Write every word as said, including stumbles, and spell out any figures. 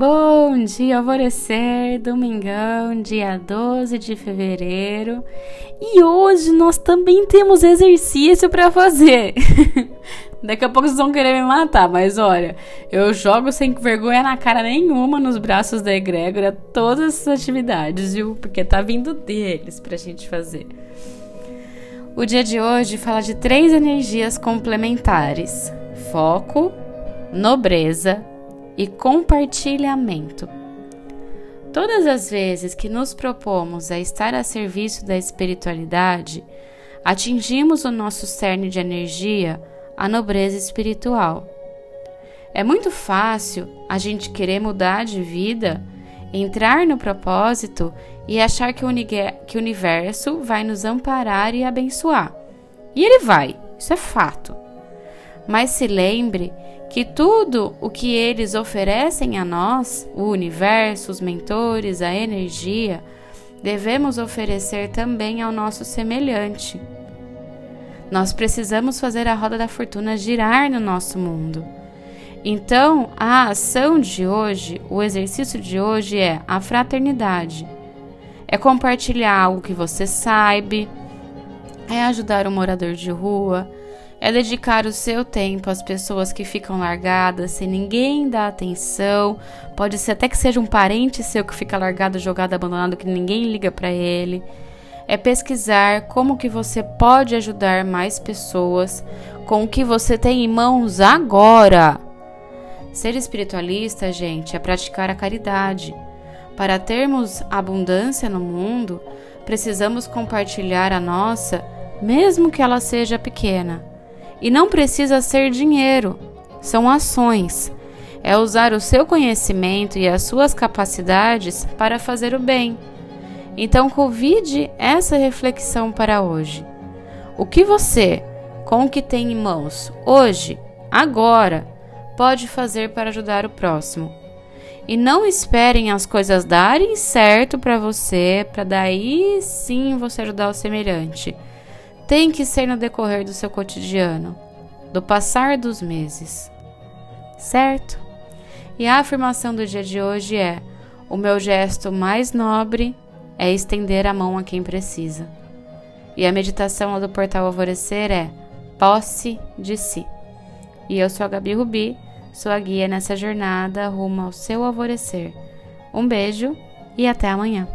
Bom dia, alvorecer, domingão, dia doze de fevereiro. E hoje nós também temos exercício pra fazer. Daqui a pouco vocês vão querer me matar, mas olha, eu jogo sem vergonha na cara nenhuma nos braços da egrégora todas essas atividades, viu? Porque tá vindo deles pra gente fazer. O dia de hoje fala de três energias complementares: foco, nobreza e compartilhamento. Todas as vezes que nos propomos a estar a serviço da espiritualidade, atingimos o nosso cerne de energia, a nobreza espiritual. É muito fácil a gente querer mudar de vida, entrar no propósito e achar que o, que o universo vai nos amparar e abençoar. E ele vai, isso é fato. Mas se lembre que tudo o que eles oferecem a nós, o universo, os mentores, a energia, devemos oferecer também ao nosso semelhante. Nós precisamos fazer a roda da fortuna girar no nosso mundo. Então, a ação de hoje, o exercício de hoje é a fraternidade. É compartilhar algo que você sabe, é ajudar um morador de rua, é dedicar o seu tempo às pessoas que ficam largadas, sem ninguém dar atenção. Pode ser até que seja um parente seu que fica largado, jogado, abandonado, que ninguém liga para ele. É pesquisar como que você pode ajudar mais pessoas com o que você tem em mãos agora. Ser espiritualista, gente, é praticar a caridade. Para termos abundância no mundo, precisamos compartilhar a nossa, mesmo que ela seja pequena. E não precisa ser dinheiro, são ações. É usar o seu conhecimento e as suas capacidades para fazer o bem. Então convide essa reflexão para hoje. O que você, com o que tem em mãos, hoje, agora, pode fazer para ajudar o próximo? E não esperem as coisas darem certo para você, para daí sim você ajudar o semelhante. Tem que ser no decorrer do seu cotidiano, do passar dos meses, certo? E a afirmação do dia de hoje é: o meu gesto mais nobre é estender a mão a quem precisa. E a meditação do Portal Alvorecer é posse de si. E eu sou a Gabi Rubi, sua guia nessa jornada rumo ao seu alvorecer. Um beijo e até amanhã.